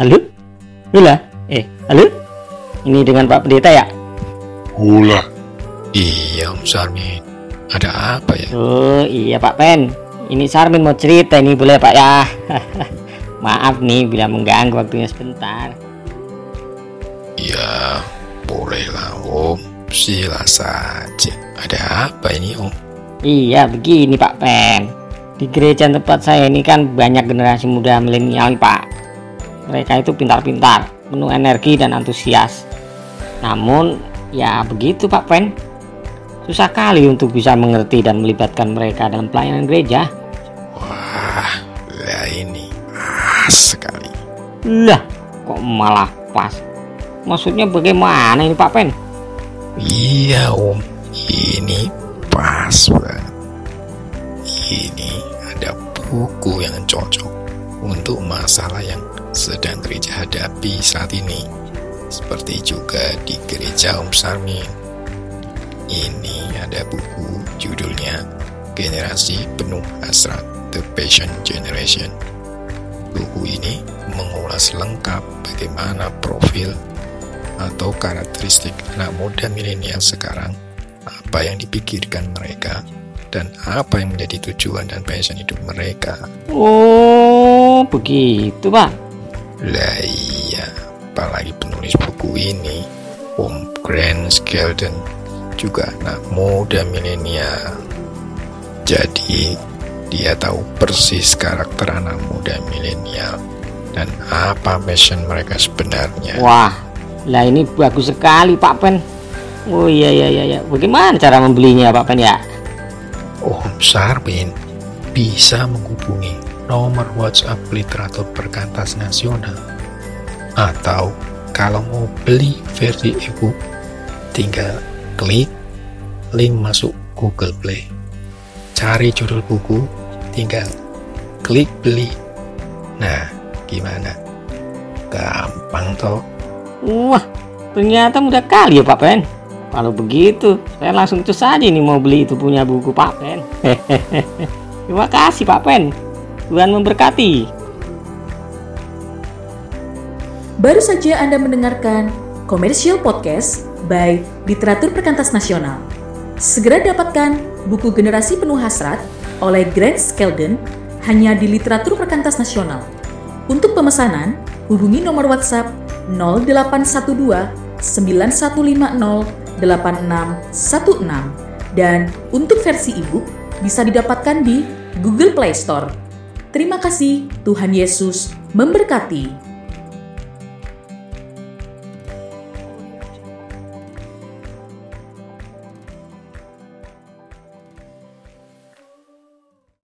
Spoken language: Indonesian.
Halo? Lula? Halo? Ini dengan Pak Pendeta ya? Lula. Iya, Om Sarmin. Ada apa ya? Oh, iya Pak Pen. Ini Sarmin mau cerita ini, boleh Pak ya? Maaf nih bila mengganggu waktunya sebentar. Iya, bolehlah Om. Sila saja. Ada apa ini Om? Iya, begini Pak Pen. Di gereja tempat saya ini kan banyak generasi muda milenial Pak. Mereka itu pintar-pintar, penuh energi dan antusias. Namun, ya begitu Pak Pen. Susah kali untuk bisa mengerti dan melibatkan mereka dalam pelayanan gereja. Wah, lah ini pas sekali. Lah, kok malah pas? Maksudnya bagaimana ini Pak Pen? Iya Om, ini pas banget. Ini ada buku yang cocok untuk masalah yang sedang gereja hadapi saat ini. Seperti juga di gereja Om Sarmin. Ini ada buku judulnya Generasi Penuh Hasrat, The Passion Generation. Buku ini mengulas lengkap bagaimana profil atau karakteristik anak muda milenial sekarang, apa yang dipikirkan mereka, dan apa yang menjadi tujuan dan passion hidup mereka. Oh, begitu Pak. Lah iya, apalagi penulis buku ini Om Grant Skeldon juga anak muda milenial. Jadi dia tahu persis karakter anak muda milenial dan apa passion mereka sebenarnya. Wah, lah ini bagus sekali Pak Pen. Oh iya. Bagaimana cara membelinya Pak Pen ya? Om Sarmin bisa menghubungi nomor WhatsApp Literatur Perkantas Nasional. Atau kalau mau beli versi e-book, tinggal klik link masuk Google Play. Cari judul buku, tinggal klik beli. Nah, gimana? Gampang toh. Wah, ternyata mudah kali ya Pak Pen. Kalau begitu, saya langsung cus aja ini mau beli itu punya buku Pak Pen. Terima kasih Pak Pen. Tuhan memberkati. Baru saja Anda mendengarkan Komersial Podcast by Literatur Perkantas Nasional. Segera dapatkan buku Generasi Penuh Hasrat oleh Grant Skeldon hanya di Literatur Perkantas Nasional. Untuk pemesanan, hubungi nomor WhatsApp 0812-9150-8616 dan untuk versi e-book bisa didapatkan di Google Play Store. Terima kasih, Tuhan Yesus memberkati.